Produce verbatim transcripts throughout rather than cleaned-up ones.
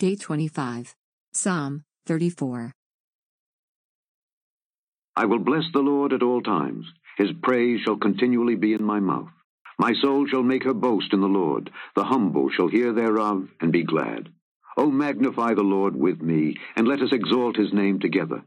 Day twenty-five. Psalm thirty-four. I will bless the Lord at all times. His praise shall continually be in my mouth. My soul shall make her boast in the Lord. The humble shall hear thereof and be glad. O magnify the Lord with me, and let us exalt his name together.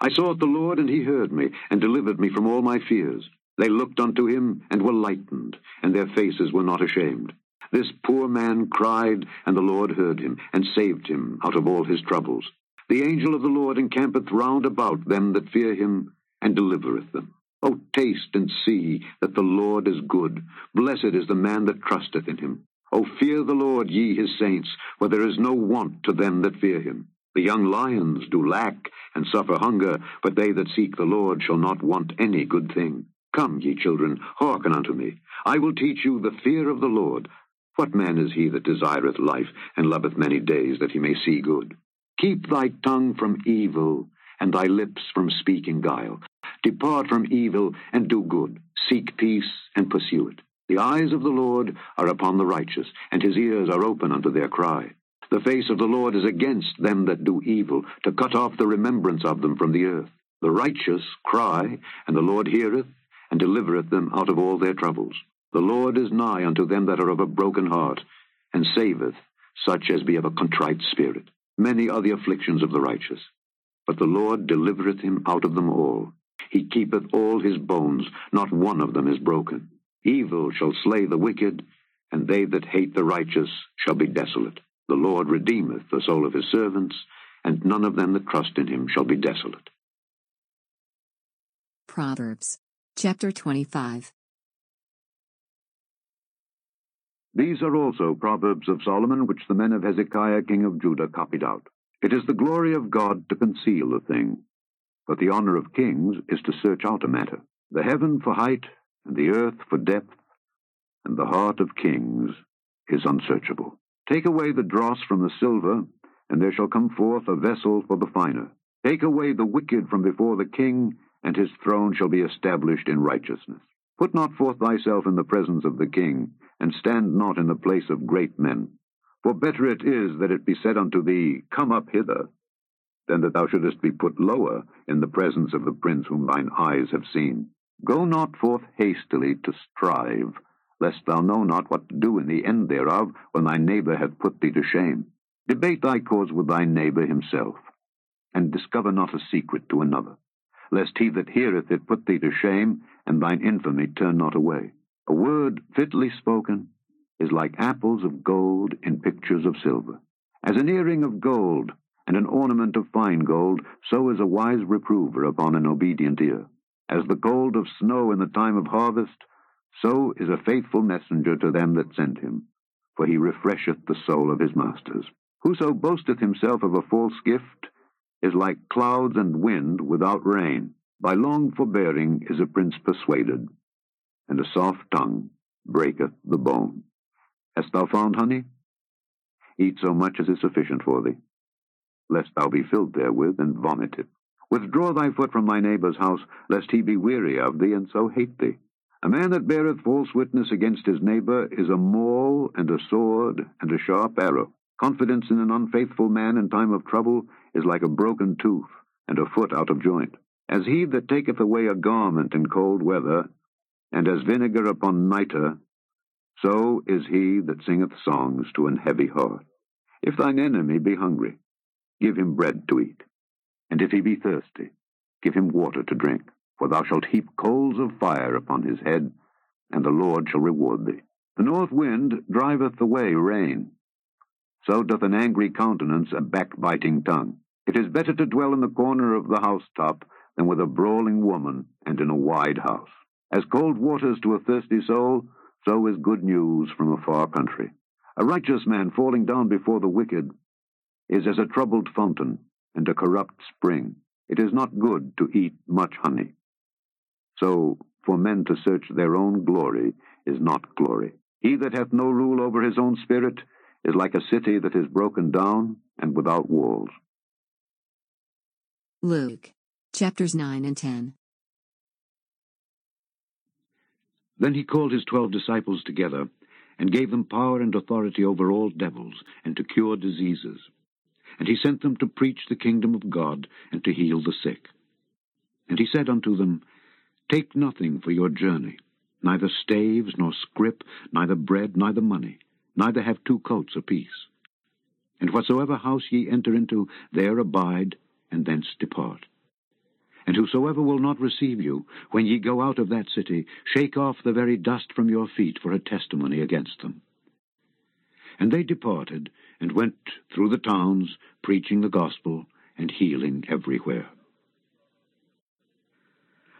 I sought the Lord, and he heard me, and delivered me from all my fears. They looked unto him, and were lightened, and their faces were not ashamed. This poor man cried, and the Lord heard him, and saved him out of all his troubles. The angel of the Lord encampeth round about them that fear him, and delivereth them. O taste and see that the Lord is good. Blessed is the man that trusteth in him. O fear the Lord, ye his saints, for there is no want to them that fear him. The young lions do lack and suffer hunger, but they that seek the Lord shall not want any good thing. Come, ye children, hearken unto me. I will teach you the fear of the Lord. What man is he that desireth life, and loveth many days, that he may see good? Keep thy tongue from evil, and thy lips from speaking guile. Depart from evil, and do good. Seek peace, and pursue it. The eyes of the Lord are upon the righteous, and his ears are open unto their cry. The face of the Lord is against them that do evil, to cut off the remembrance of them from the earth. The righteous cry, and the Lord heareth, and delivereth them out of all their troubles. The Lord is nigh unto them that are of a broken heart, and saveth such as be of a contrite spirit. Many are the afflictions of the righteous, but the Lord delivereth him out of them all. He keepeth all his bones, not one of them is broken. Evil shall slay the wicked, and they that hate the righteous shall be desolate. The Lord redeemeth the soul of his servants, and none of them that trust in him shall be desolate. Proverbs chapter twenty-five. These are also Proverbs of Solomon, which the men of Hezekiah king of Judah copied out. It is the glory of God to conceal a thing, but the honor of kings is to search out a matter. The heaven for height, and the earth for depth, and the heart of kings is unsearchable. Take away the dross from the silver, and there shall come forth a vessel for the finer. Take away the wicked from before the king, and his throne shall be established in righteousness. Put not forth thyself in the presence of the king, and stand not in the place of great men. For better it is that it be said unto thee, Come up hither, than that thou shouldest be put lower in the presence of the prince whom thine eyes have seen. Go not forth hastily to strive, lest thou know not what to do in the end thereof, when thy neighbor hath put thee to shame. Debate thy cause with thy neighbor himself, and discover not a secret to another, lest he that heareth it put thee to shame, and thine infamy turn not away. A word fitly spoken is like apples of gold in pictures of silver. As an earring of gold and an ornament of fine gold, so is a wise reprover upon an obedient ear. As the gold of snow in the time of harvest, so is a faithful messenger to them that send him, for he refresheth the soul of his masters. Whoso boasteth himself of a false gift is like clouds and wind without rain. By long forbearing is a prince persuaded, and a soft tongue breaketh the bone. Hast thou found honey? Eat so much as is sufficient for thee, lest thou be filled therewith and vomited. Withdraw thy foot from thy neighbor's house, lest he be weary of thee, and so hate thee. A man that beareth false witness against his neighbor is a maul and a sword and a sharp arrow. Confidence in an unfaithful man in time of trouble is like a broken tooth and a foot out of joint. As he that taketh away a garment in cold weather, and as vinegar upon nitre, so is he that singeth songs to an heavy heart. If thine enemy be hungry, give him bread to eat, and if he be thirsty, give him water to drink. For thou shalt heap coals of fire upon his head, and the Lord shall reward thee. The north wind driveth away rain. So doth an angry countenance a backbiting tongue. It is better to dwell in the corner of the housetop than with a brawling woman and in a wide house. As cold waters to a thirsty soul, so is good news from a far country. A righteous man falling down before the wicked is as a troubled fountain and a corrupt spring. It is not good to eat much honey. So for men to search their own glory is not glory. He that hath no rule over his own spirit is like a city that is broken down and without walls. Luke chapters nine and ten. Then he called his twelve disciples together, and gave them power and authority over all devils, and to cure diseases. And he sent them to preach the kingdom of God, and to heal the sick. And he said unto them, Take nothing for your journey, neither staves, nor scrip, neither bread, neither money, neither have two coats apiece. And whatsoever house ye enter into, there abide, and thence depart. And whosoever will not receive you, when ye go out of that city, shake off the very dust from your feet for a testimony against them. And they departed, and went through the towns, preaching the gospel, and healing everywhere.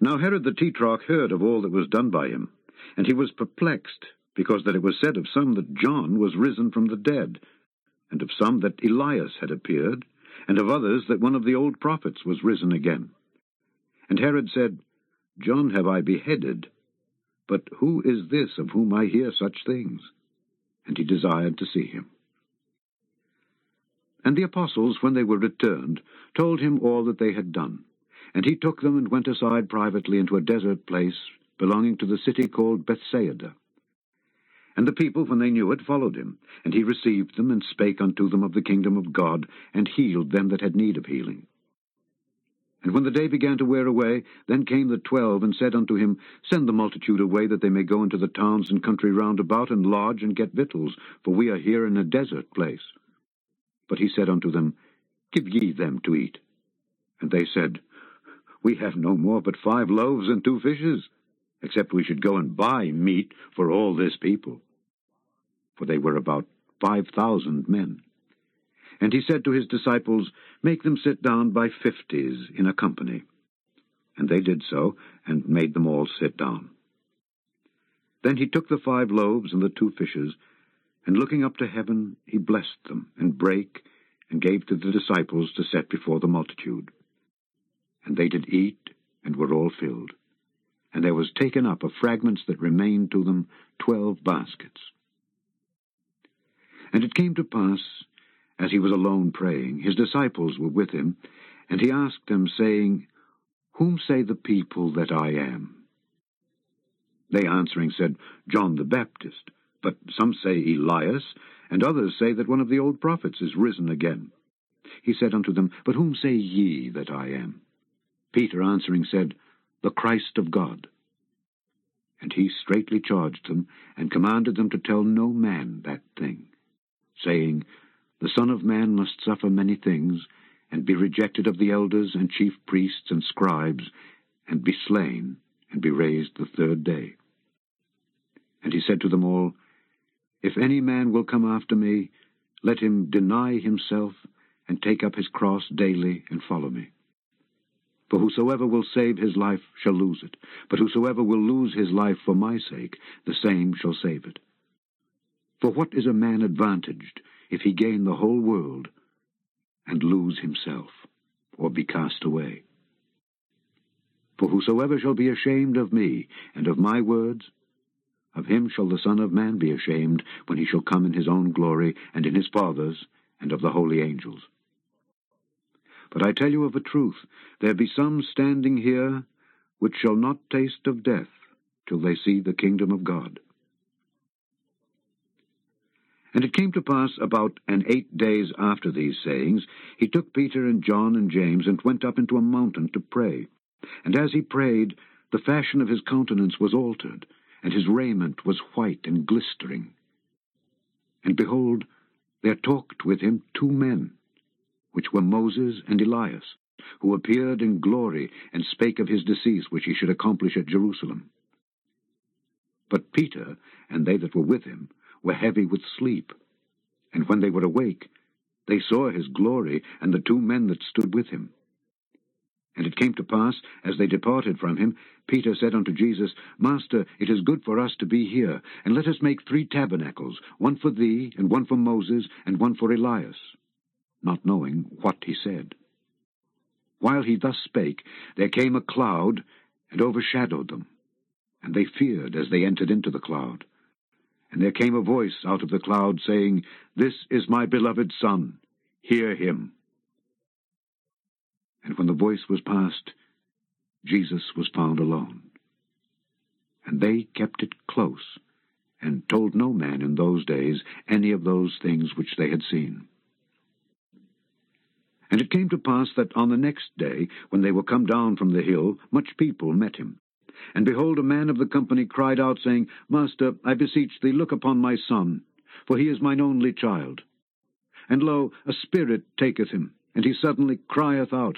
Now Herod the Tetrarch heard of all that was done by him, and he was perplexed, because that it was said of some that John was risen from the dead, and of some that Elias had appeared, and of others that one of the old prophets was risen again. And Herod said, John have I beheaded, but who is this of whom I hear such things? And he desired to see him. And the apostles, when they were returned, told him all that they had done. And he took them and went aside privately into a desert place belonging to the city called Bethsaida. And the people, when they knew it, followed him. And he received them, and spake unto them of the kingdom of God, and healed them that had need of healing. And when the day began to wear away, then came the twelve, and said unto him, Send the multitude away, that they may go into the towns and country round about, and lodge, and get victuals, for we are here in a desert place. But he said unto them, Give ye them to eat. And they said, We have no more but five loaves and two fishes, except we should go and buy meat for all this people. For they were about five thousand men. And he said to his disciples, Make them sit down by fifties in a company. And they did so, and made them all sit down. Then he took the five loaves and the two fishes, and looking up to heaven, he blessed them, and brake, and gave to the disciples to set before the multitude. And they did eat, and were all filled. And there was taken up of fragments that remained to them twelve baskets. And it came to pass, as he was alone praying, his disciples were with him, and he asked them, saying, Whom say the people that I am? They answering said, John the Baptist, but some say Elias, and others say that one of the old prophets is risen again. He said unto them, But whom say ye that I am? Peter answering said, The Christ of God. And he straitly charged them, and commanded them to tell no man that thing, saying, The Son of Man must suffer many things, and be rejected of the elders and chief priests and scribes, and be slain, and be raised the third day. And he said to them all, If any man will come after me, let him deny himself, and take up his cross daily, and follow me. For whosoever will save his life shall lose it, but whosoever will lose his life for my sake, the same shall save it. For what is a man advantaged, if he gain the whole world, and lose himself, or be cast away? For whosoever shall be ashamed of me, and of my words, of him shall the Son of Man be ashamed, when he shall come in his own glory, and in his Father's, and of the holy angels. But I tell you of a truth, there be some standing here, which shall not taste of death, till they see the kingdom of God. And it came to pass about an eight days after these sayings, he took Peter and John and James, and went up into a mountain to pray. And as he prayed, the fashion of his countenance was altered, and his raiment was white and glistering. And behold, there talked with him two men, which were Moses and Elias, who appeared in glory, and spake of his decease which he should accomplish at Jerusalem. But Peter, and they that were with him, were heavy with sleep. And when they were awake, they saw his glory, and the two men that stood with him. And it came to pass, as they departed from him, Peter said unto Jesus, Master, it is good for us to be here, and let us make three tabernacles, one for thee, and one for Moses, and one for Elias, not knowing what he said. While he thus spake, there came a cloud, and overshadowed them. And they feared as they entered into the cloud. And there came a voice out of the cloud, saying, This is my beloved Son, hear him. And when the voice was past, Jesus was found alone. And they kept it close, and told no man in those days any of those things which they had seen. And it came to pass that on the next day, when they were come down from the hill, much people met him. And behold, a man of the company cried out, saying, Master, I beseech thee, look upon my son, for he is mine only child. And lo, a spirit taketh him, and he suddenly crieth out,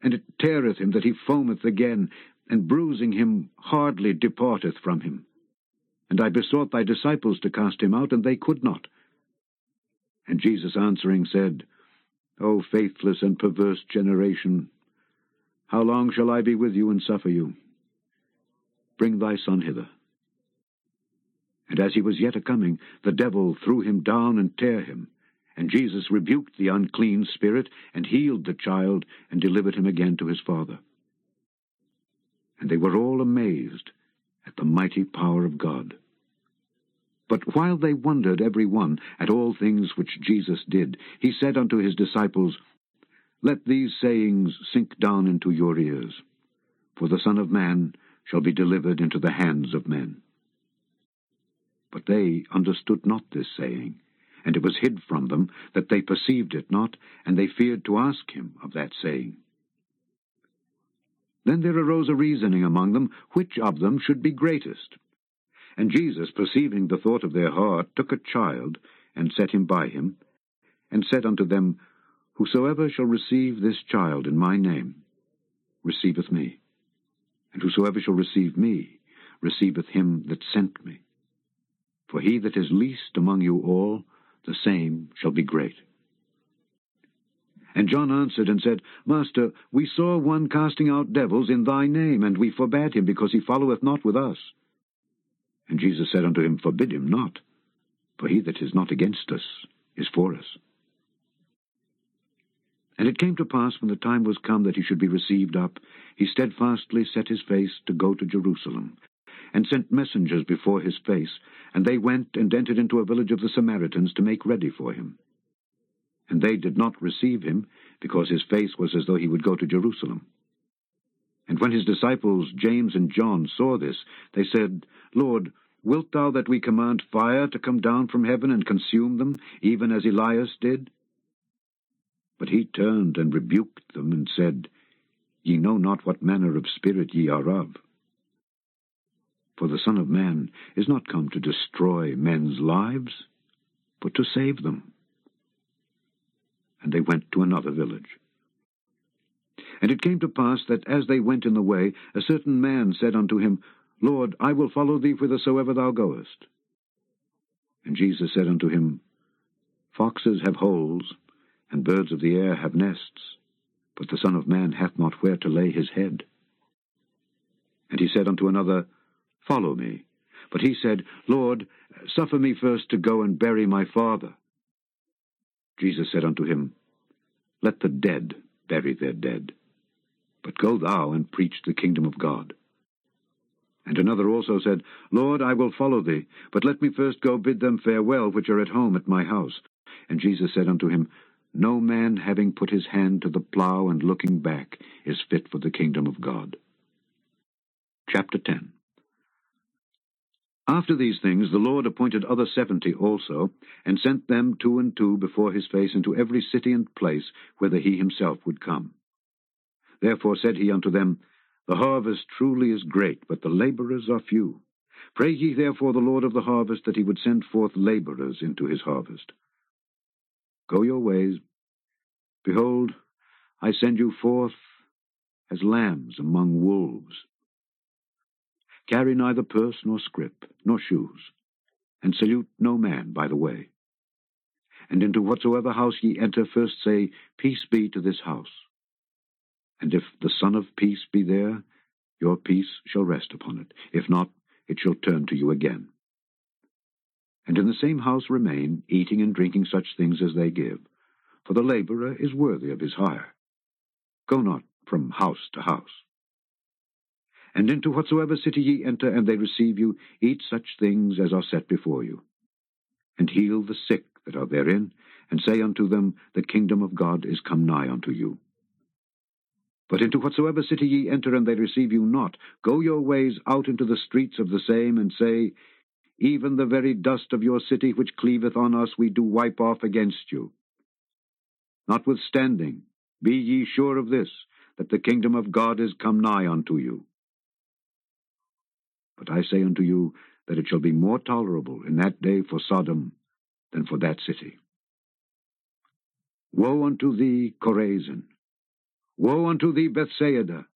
and it teareth him that he foameth again, and bruising him hardly departeth from him. And I besought thy disciples to cast him out, and they could not. And Jesus answering said, O faithless and perverse generation, how long shall I be with you and suffer you? Bring thy son hither. And as he was yet a-coming, the devil threw him down and tare him. And Jesus rebuked the unclean spirit, and healed the child, and delivered him again to his father. And they were all amazed at the mighty power of God. But while they wondered every one at all things which Jesus did, he said unto his disciples, Let these sayings sink down into your ears, for the Son of Man shall be delivered into the hands of men. But they understood not this saying, and it was hid from them, that they perceived it not, and they feared to ask him of that saying. Then there arose a reasoning among them, which of them should be greatest. And Jesus, perceiving the thought of their heart, took a child, and set him by him, and said unto them, Whosoever shall receive this child in my name, receiveth me. And whosoever shall receive me, receiveth him that sent me. For he that is least among you all, the same shall be great. And John answered and said, Master, we saw one casting out devils in thy name, and we forbade him, because he followeth not with us. And Jesus said unto him, Forbid him not, for he that is not against us is for us. And it came to pass, when the time was come that he should be received up, he steadfastly set his face to go to Jerusalem, and sent messengers before his face, and they went and entered into a village of the Samaritans to make ready for him. And they did not receive him, because his face was as though he would go to Jerusalem. And when his disciples James and John saw this, they said, Lord, wilt thou that we command fire to come down from heaven and consume them, even as Elias did? But he turned and rebuked them, and said, Ye know not what manner of spirit ye are of. For the Son of Man is not come to destroy men's lives, but to save them. And they went to another village. And it came to pass that as they went in the way, a certain man said unto him, Lord, I will follow thee whithersoever thou goest. And Jesus said unto him, Foxes have holes, and birds of the air have nests, but the Son of Man hath not where to lay his head. And he said unto another, Follow me. But he said, Lord, suffer me first to go and bury my father. Jesus said unto him, Let the dead bury their dead, but go thou and preach the kingdom of God. And another also said, Lord, I will follow thee, but let me first go bid them farewell which are at home at my house. And Jesus said unto him, No man having put his hand to the plough and looking back is fit for the kingdom of God. Chapter ten. After these things the Lord appointed other seventy also, and sent them two and two before his face into every city and place whither he himself would come. Therefore said he unto them, The harvest truly is great, but the laborers are few. Pray ye therefore the Lord of the harvest that he would send forth laborers into his harvest. Go your ways. Behold, I send you forth as lambs among wolves. Carry neither purse, nor scrip, nor shoes, and salute no man by the way. And into whatsoever house ye enter, first say, Peace be to this house. And if the Son of Peace be there, your peace shall rest upon it. If not, it shall turn to you again. And in the same house remain, eating and drinking such things as they give, for the laborer is worthy of his hire. Go not from house to house. And into whatsoever city ye enter, and they receive you, eat such things as are set before you. And heal the sick that are therein, and say unto them, The kingdom of God is come nigh unto you. But into whatsoever city ye enter, and they receive you not, go your ways out into the streets of the same, and say, Even the very dust of your city which cleaveth on us we do wipe off against you. Notwithstanding, Be ye sure of this, that the kingdom of God is come nigh unto you. But I say unto you, that it shall be more tolerable in that day for Sodom than for that city. Woe unto thee, Chorazin! Woe unto thee, Bethsaida!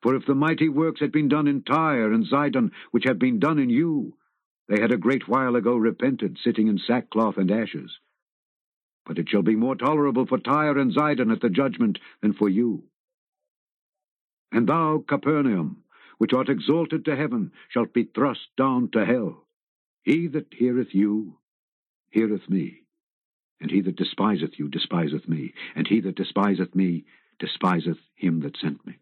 For if the mighty works had been done in Tyre and Zidon, which have been done in you, they had a great while ago repented, sitting in sackcloth and ashes. But it shall be more tolerable for Tyre and Zidon at the judgment than for you. And thou, Capernaum, which art exalted to heaven, shalt be thrust down to hell. He that heareth you, heareth me. And he that despiseth you, despiseth me. And he that despiseth me, despiseth him that sent me.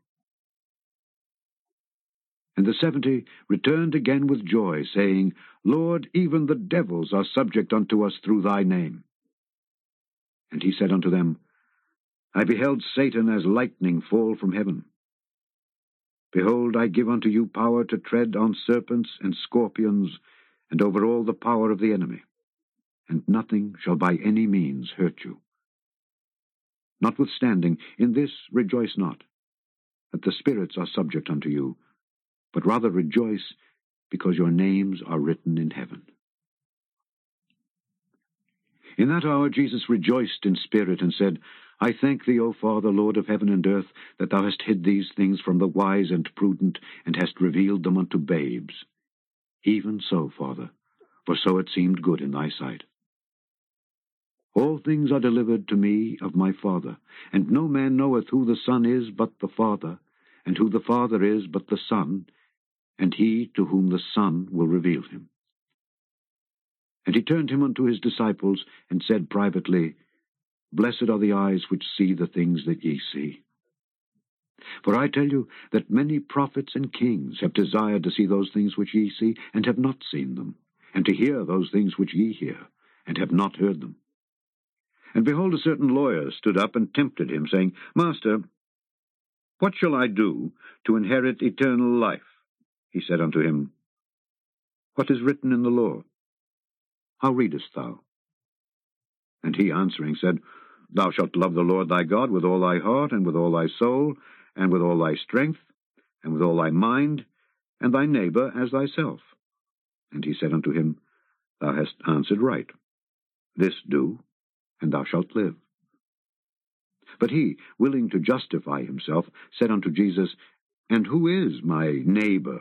And the seventy returned again with joy, saying, Lord, even the devils are subject unto us through thy name. And he said unto them, I beheld Satan as lightning fall from heaven. Behold, I give unto you power to tread on serpents and scorpions, and over all the power of the enemy, and nothing shall by any means hurt you. Notwithstanding, in this rejoice not, that the spirits are subject unto you, but rather rejoice, because your names are written in heaven. In that hour Jesus rejoiced in spirit, and said, I thank thee, O Father, Lord of heaven and earth, that thou hast hid these things from the wise and prudent, and hast revealed them unto babes. Even so, Father, for so it seemed good in thy sight. All things are delivered to me of my Father, and no man knoweth who the Son is but the Father, and who the Father is but the Son, and he to whom the Son will reveal him. And he turned him unto his disciples, and said privately, Blessed are the eyes which see the things that ye see. For I tell you that many prophets and kings have desired to see those things which ye see, and have not seen them, and to hear those things which ye hear, and have not heard them. And behold, a certain lawyer stood up and tempted him, saying, Master, what shall I do to inherit eternal life? He said unto him, What is written in the law? How readest thou? And he answering said, Thou shalt love the Lord thy God with all thy heart, and with all thy soul, and with all thy strength, and with all thy mind, and thy neighbor as thyself. And he said unto him, Thou hast answered right. This do, and thou shalt live. But he, willing to justify himself, said unto Jesus, And who is my neighbor?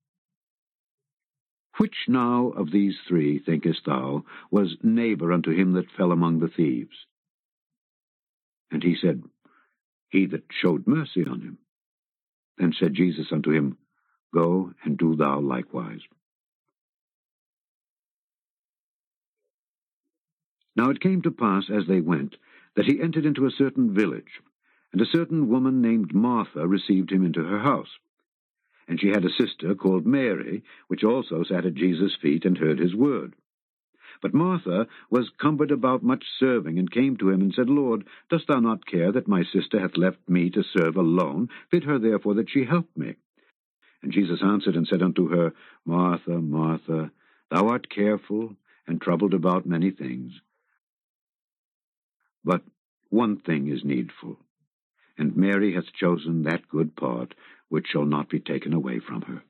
Which now of these three, thinkest thou, was neighbor unto him that fell among the thieves? And he said, He that showed mercy on him. Then said Jesus unto him, Go, and do thou likewise. Now it came to pass, as they went, that he entered into a certain village, and a certain woman named Martha received him into her house. And she had a sister called Mary, which also sat at Jesus' feet and heard his word. But Martha was cumbered about much serving, and came to him, and said, Lord, dost thou not care that my sister hath left me to serve alone? Bid her therefore that she help me. And Jesus answered and said unto her, Martha, Martha, thou art careful and troubled about many things. But one thing is needful, and Mary hath chosen that good part which shall not be taken away from her.